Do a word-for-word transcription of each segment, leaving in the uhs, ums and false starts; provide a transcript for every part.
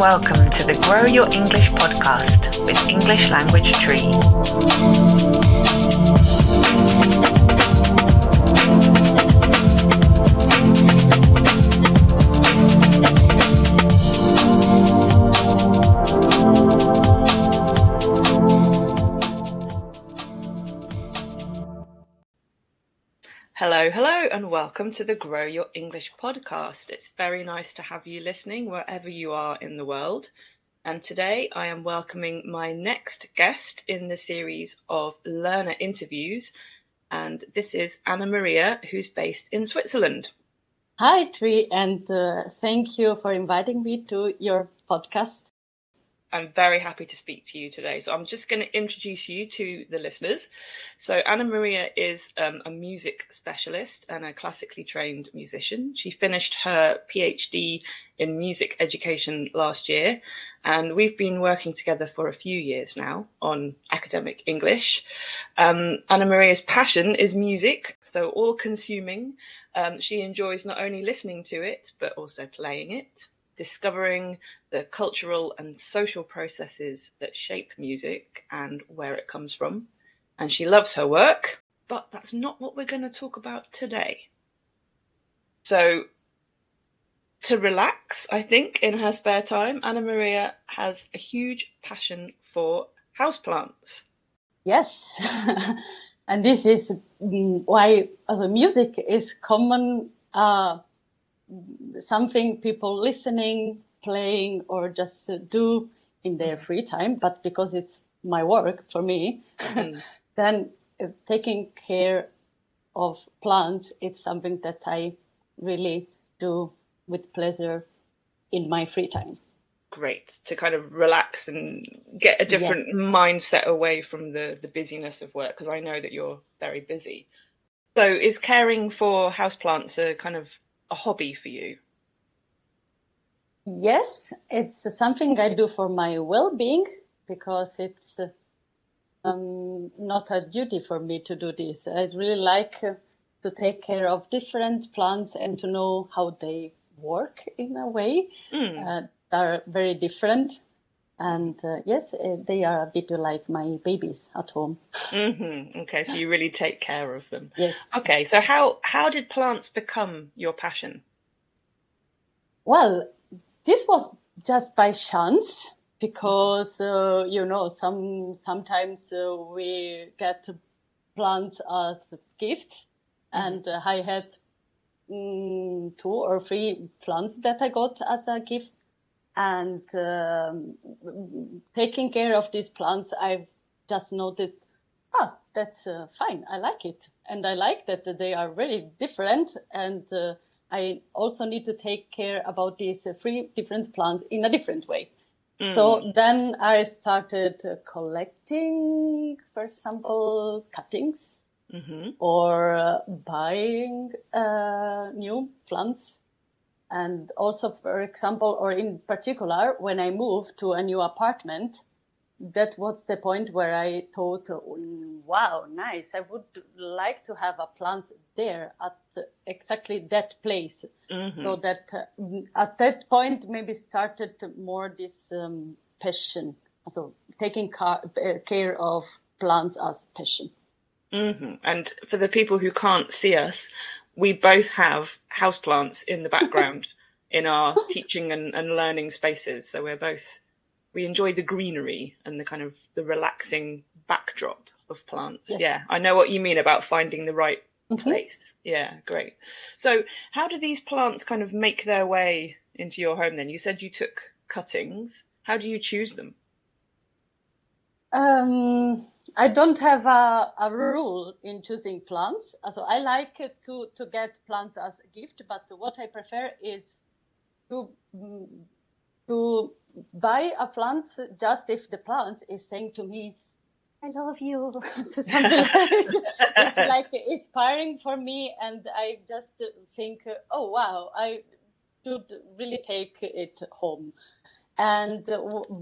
and welcome to the Grow Your English podcast with English Language Tree. Hello, hello, and welcome to the Grow Your English podcast. It's very nice to have you listening wherever you are in the world. And today I am welcoming my next guest in the series of learner interviews. And this is Annamaria, who's based in Switzerland. Hi, Tree, and uh, thank you for inviting me to your podcast. I'm very happy to speak to you today. So I'm just going to introduce you to the listeners. So Annamaria is um, a music specialist and a classically trained musician. She finished her PhD in music education last year, and we've been working together for a few years now on academic English. Um, Annamaria's passion is music, so all-consuming. Um, she enjoys not only listening to it, but also playing it, discovering the cultural and social processes that shape music and where it comes from. And she loves her work, but that's not what we're going to talk about today. So to relax, I think, in her spare time, Annamaria has a huge passion for houseplants. Yes, and this is why also music is common uh something people listening, playing, or just do in their free time, but because it's my work for me, mm-hmm. then taking care of plants, it's something that I really do with pleasure in my free time. Great, to kind of relax and get a different yeah. mindset away from the, the busyness of work, because I know that you're very busy. So is caring for houseplants a kind of a hobby for you? Yes, it's something I do for my well-being, because it's um, not a duty for me to do this. I really like to take care of different plants and to know how they work in a way. Mm. Uh, they are very different. And uh, yes, they are a bit like my babies at home. Mm-hmm. Okay, so you really take care of them. Yes. Okay, so how, how did plants become your passion? Well, this was just by chance, because, uh, you know, some sometimes uh, we get plants as gifts. Mm-hmm. And uh, I had um, two or three plants that I got as a gift. And um, taking care of these plants, I've just noticed, oh, that's uh, fine. I like it. And I like that they are really different. And uh, I also need to take care about these uh, three different plants in a different way. Mm. So then I started collecting, for example, cuttings, mm-hmm. or uh, buying uh, new plants. And also, for example, or in particular, when I moved to a new apartment, that was the point where I thought, oh, wow, nice, I would like to have a plant there at exactly that place. Mm-hmm. So that uh, at that point, maybe started more this um, passion. So taking car- care of plants as passion. Mm-hmm. And for the people who can't see us, we both have houseplants in the background in our teaching and, and learning spaces. So we're both, we enjoy the greenery and the kind of the relaxing backdrop of plants. Yes. Yeah, I know what you mean about finding the right mm-hmm. place. Yeah, great. So how do these plants kind of make their way into your home then? You said you took cuttings. How do you choose them? Um... I don't have a, a rule in choosing plants. So I like to, to get plants as a gift, but what I prefer is to to buy a plant just if the plant is saying to me, I love you. So something like, it's like inspiring for me, and I just think, oh, wow, I should really take it home. And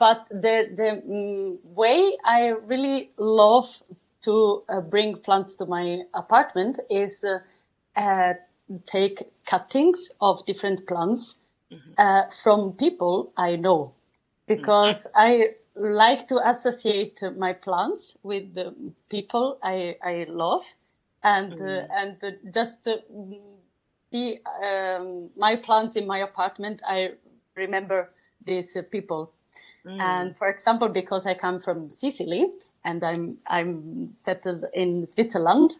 but the the um, way I really love to uh, bring plants to my apartment is uh, uh, take cuttings of different plants mm-hmm. uh, from people I know. because I like to associate my plants with the people I, I love, and mm. uh, and uh, just uh, see um, my plants in my apartment. I remember these uh, people, mm. and for example, because I come from Sicily and I'm I'm settled in Switzerland.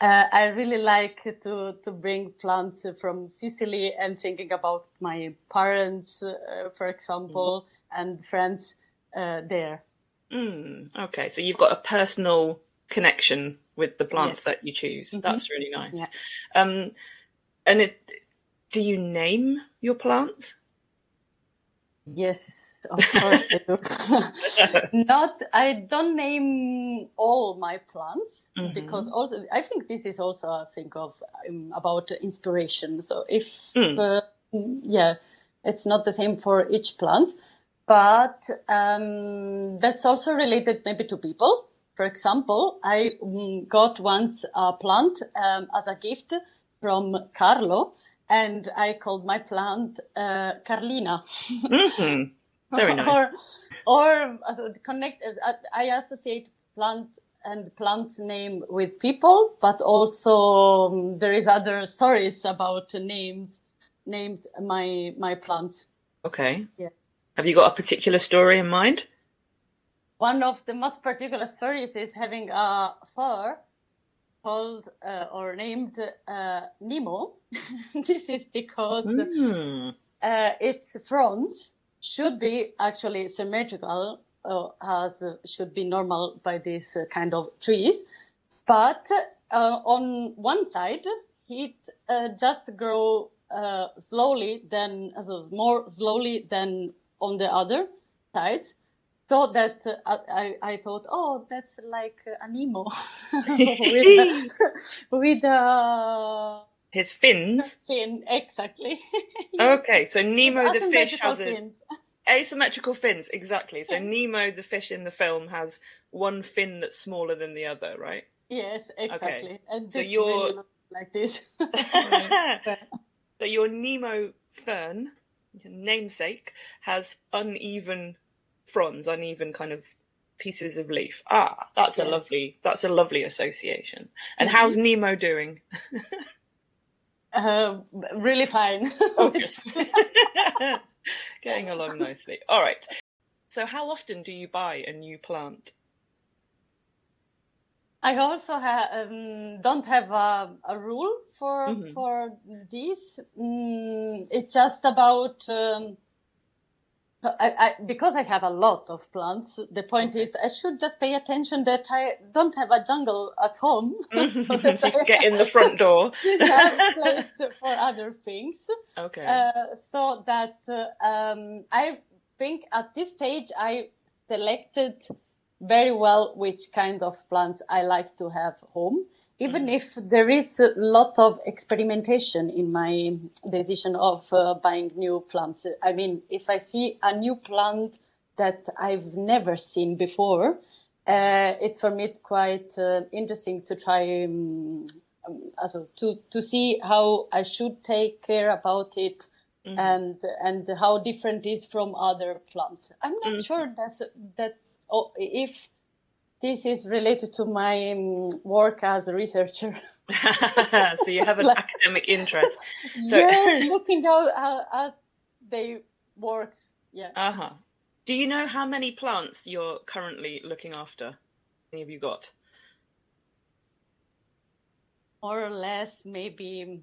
Uh, I really like to, to bring plants from Sicily and thinking about my parents, uh, for example, mm. and friends uh, there. Mm. Okay, so you've got a personal connection with the plants yes. that you choose. Mm-hmm. That's really nice. Yeah. Um, and it, do you name your plants? Yes, of course I do. Not, I don't name all my plants mm-hmm. because also I think this is also a thing of um, about inspiration. So if mm. uh, yeah, it's not the same for each plant, but um, that's also related maybe to people. For example, I got once a plant um, as a gift from Carlo. And I called my plant uh, Carlina. Mm-hmm. Very nice. or, or uh, connect. Uh, I associate plant and plant name with people, but also um, there is other stories about names named my my plants. Okay. Yeah. Have you got a particular story in mind? One of the most particular stories is having a fur called uh, or named uh, Nemo. This is because mm. uh, its fronds should be actually symmetrical, uh, as uh, should be normal by these uh, kind of trees. But uh, on one side, it uh, just grow uh, slowly than so more slowly than on the other side. So that uh, I, I thought, oh, that's like a Nemo with, with uh, his fins. Fin, exactly. Yes. Okay, so Nemo the fish has fins. A, asymmetrical fins, exactly. So Nemo the fish in the film has one fin that's smaller than the other, right? Yes, exactly. Okay. And so you're really looks like this. So your Nemo fern, your namesake, has uneven fronds, uneven kind of pieces of leaf. Ah, that's yes. a lovely, that's a lovely association. And mm-hmm. how's Nemo doing? uh, really fine. Oh, getting along nicely. All right. So how often do you buy a new plant? I also ha- um, don't have a, a rule for mm-hmm. for this. Mm, it's just about... Um, So I, I, because I have a lot of plants, the point okay. is I should just pay attention that I don't have a jungle at home. Mm-hmm. So that so you I get in the front door. Have a place for other things. Okay. Uh, so that uh, um, I think at this stage I selected very well which kind of plants I like to have home, even mm. if there is a lot of experimentation in my decision of uh, buying new plants. I mean, if I see a new plant that I've never seen before, uh, it's for me quite uh, interesting to try, um, um, also to, to see how I should take care about it mm-hmm. and and how different it is from other plants. I'm not mm-hmm. sure that's, that oh, if... This is related to my um, work as a researcher. So you have an like, academic interest. So... Yes, looking how, how, how they work. Yeah. Uh-huh. Do you know how many plants you're currently looking after? How many have you got? More or less, maybe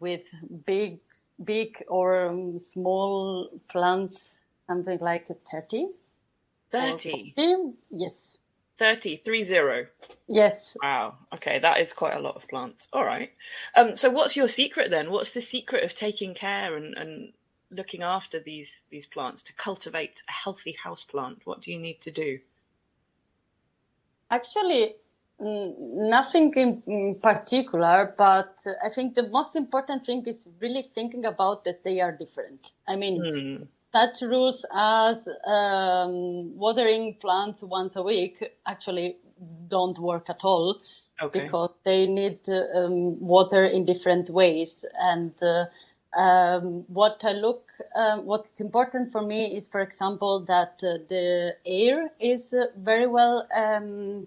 with big, big or um, small plants, something like thirty. Thirty. Yes. Thirty. Three zero. Yes. Wow. Okay, that is quite a lot of plants. All right. Um. So, what's your secret then? What's the secret of taking care and, and looking after these these plants to cultivate a healthy house plant? What do you need to do? Actually, nothing in, in particular, but I think the most important thing is really thinking about that they are different. I mean. Mm. Such rules as um, watering plants once a week actually don't work at all okay. because they need uh, um, water in different ways. And uh, Um, what I look, um, what's important for me is, for example, that uh, the air is uh, very well um,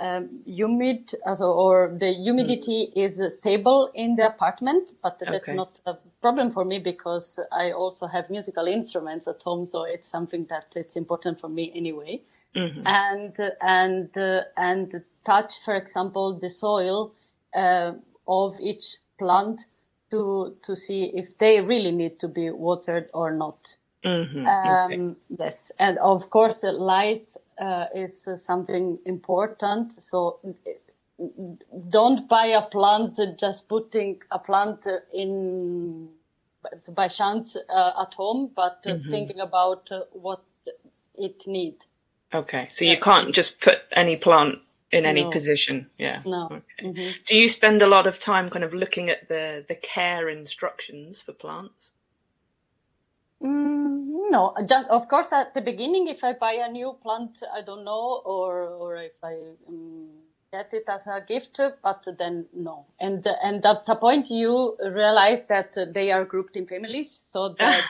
um, humid, also, or the humidity mm. is uh, stable in the apartment, but that's okay. not a problem for me because I also have musical instruments at home, so it's something that it's important for me anyway. Mm-hmm. And uh, and uh, and touch, for example, the soil uh, of each plant. To, to see if they really need to be watered or not. Mm-hmm. Um, okay. Yes, and of course, uh, light uh, is uh, something important. So uh, don't buy a plant uh, just putting a plant uh, in by chance uh, at home, but uh, mm-hmm. thinking about uh, what it needs. Okay, so yeah. you can't just put any plant in any no. position, yeah. No. Okay. Mm-hmm. Do you spend a lot of time kind of looking at the, the care instructions for plants? Mm, no, just, of course, at the beginning, if I buy a new plant, I don't know, or or if I um, get it as a gift, but then no. And and at a point, you realize that they are grouped in families, so that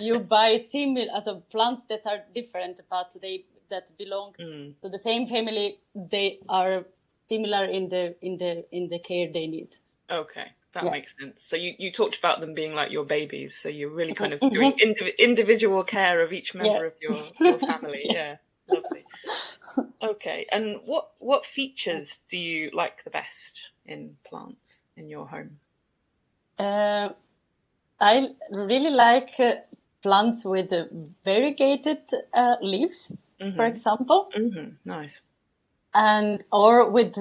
you buy similar as a plants that are different, but they. That belong mm. to the same family. They are similar in the in the in the care they need. Okay, that yeah. makes sense. So you, you talked about them being like your babies. So you're really kind of doing indiv- individual care of each member yeah. of your, your family. yes. Yeah, lovely. Okay, and what what features do you like the best in plants in your home? Uh, I really like uh, plants with uh, variegated uh, leaves. Mm-hmm. For example, mm-hmm. nice, and or with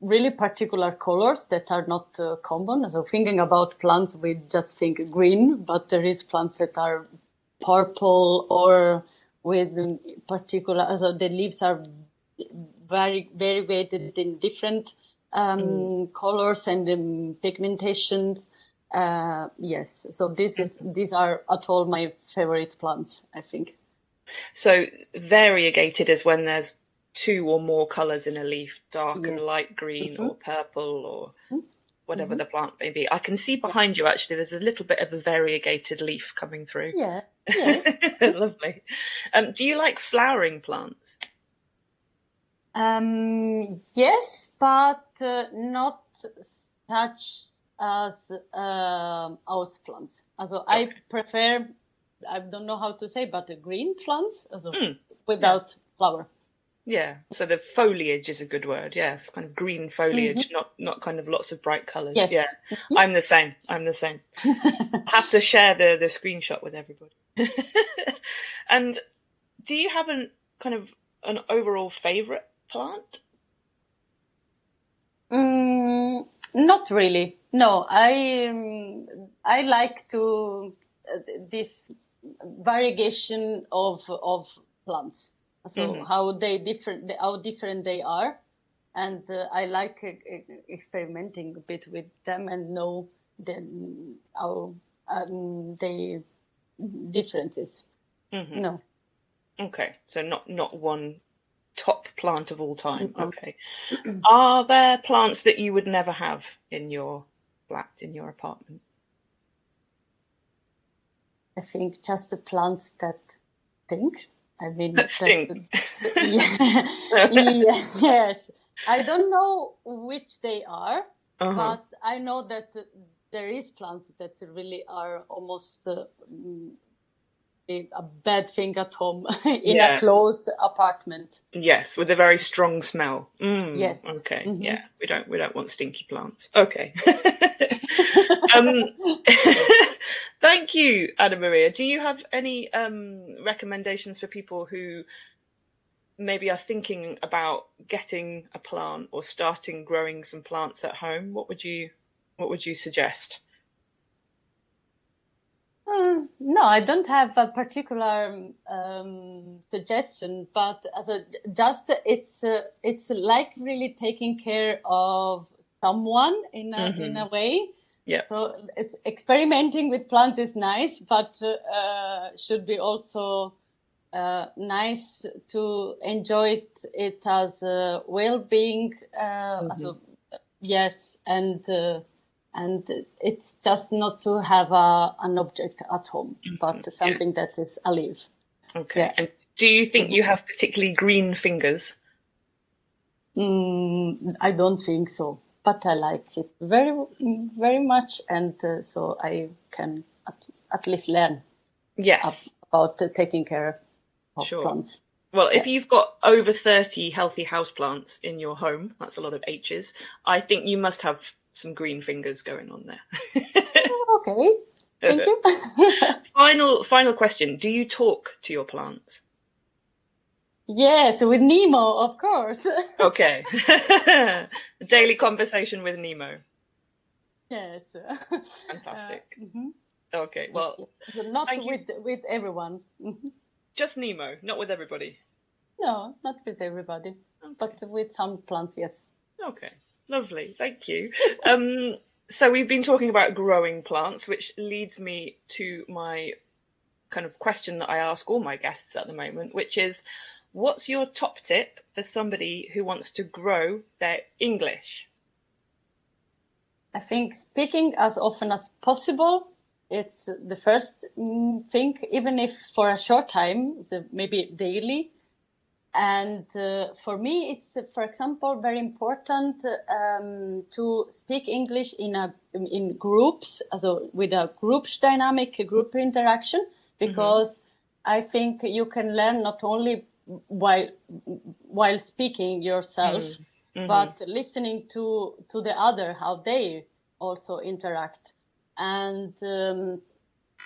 really particular colors that are not uh, common. So thinking about plants, we just think green, but there is plants that are purple or with particular. So the leaves are very variegated in different um, mm. colors and um, pigmentations. Uh, yes, so this is these are at all my favorite plants, I think. So variegated is when there's two or more colours in a leaf, dark yes. and light green mm-hmm. or purple or mm-hmm. whatever mm-hmm. the plant may be. I can see behind yeah. you, actually, there's a little bit of a variegated leaf coming through. Yeah, yes. Lovely. Um, do you like flowering plants? Um, yes, but uh, not such as uh, houseplants. Also, okay. I prefer... I don't know how to say, but the green plants also mm, without yeah. flower. Yeah, so the foliage is a good word. Yeah, it's kind of green foliage, mm-hmm. not not kind of lots of bright colours. Yes. Yeah, mm-hmm. I'm the same. I'm the same. I have to share the, the screenshot with everybody. And do you have an kind of an overall favourite plant? Mm, not really. No, I um, I like to. This variegation of of plants, so mm-hmm. how they different, how different they are, and uh, I like uh, experimenting a bit with them and know then how um, they differences. Mm-hmm. No, okay, so not not one top plant of all time. Mm-hmm. Okay, are there plants that you would never have in your flat, in your apartment? I think just the plants that think. I mean, that stink. Yeah, yes, yes. I don't know which they are, uh-huh. but I know that there is plants that really are almost uh, a bad thing at home in yeah. a closed apartment. Yes, with a very strong smell. Mm, yes. Okay. Mm-hmm. Yeah, we don't we don't want stinky plants. Okay. um, Thank you, Annamaria. Do you have any um, recommendations for people who maybe are thinking about getting a plant or starting growing some plants at home? What would you What would you suggest? Um, no, I don't have a particular um, suggestion, but as a, just it's uh, it's like really taking care of someone in a, mm-hmm. in a way. Yeah. So it's, experimenting with plants is nice, but uh, should be also uh, nice to enjoy it, it as uh, well-being. Uh, mm-hmm. Also, yes, and uh, And it's just not to have a, an object at home, but mm-hmm. something yeah. that is alive. Okay. Yeah. And do you think you have particularly green fingers? Mm, I don't think so, but I like it very, very much. And uh, so I can at, at least learn yes. ab- about uh, taking care of sure. plants. Well, if you've got over thirty healthy houseplants in your home, that's a lot of H's, I think you must have some green fingers going on there. Okay, thank you. final, final question. Do you talk to your plants? Yes, with Nemo, of course. Okay. A daily conversation with Nemo. Yes. Fantastic. Uh, mm-hmm. Okay, well... So not with, with everyone. Mm-hmm. Just Nemo, not with everybody. No, not with everybody, okay. But with some plants, yes. Okay, lovely, thank you. um, so we've been talking about growing plants, which leads me to my kind of question that I ask all my guests at the moment, which is, what's your top tip for somebody who wants to grow their English? I think speaking as often as possible. It's the first thing, even if for a short time, maybe daily. And uh, for me, it's, for example, very important um, to speak English in a in groups, so with a group dynamic, a group interaction, because mm-hmm. I think you can learn not only while while speaking yourself, mm-hmm. but listening to, to the other, how they also interact. And um,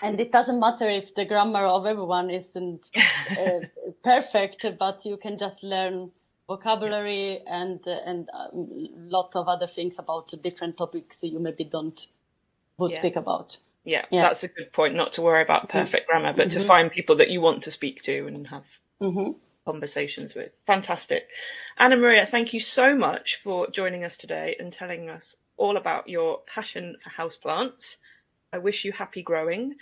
and it doesn't matter if the grammar of everyone isn't uh, perfect, but you can just learn vocabulary and uh, and a lot of other things about different topics you maybe don't would yeah. speak about. Yeah, yeah, that's a good point. Not to worry about perfect grammar, but mm-hmm. to find people that you want to speak to and have mm-hmm. conversations with. Fantastic. Annamaria, thank you so much for joining us today and telling us all about your passion for houseplants. I wish you happy growing.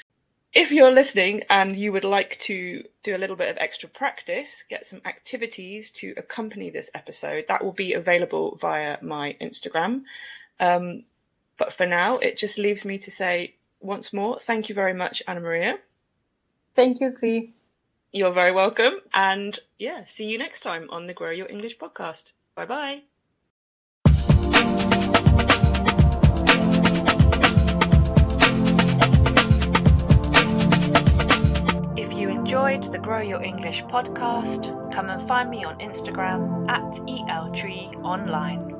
If you're listening and you would like to do a little bit of extra practice, get some activities to accompany this episode, that will be available via my Instagram. Um, but for now, it just leaves me to say once more, thank you very much, Annamaria. Thank you, Cree. You're very welcome. And yeah, see you next time on the Grow Your English podcast. Bye-bye. Enjoyed the Grow Your English podcast, come and find me on Instagram at eltreeonline.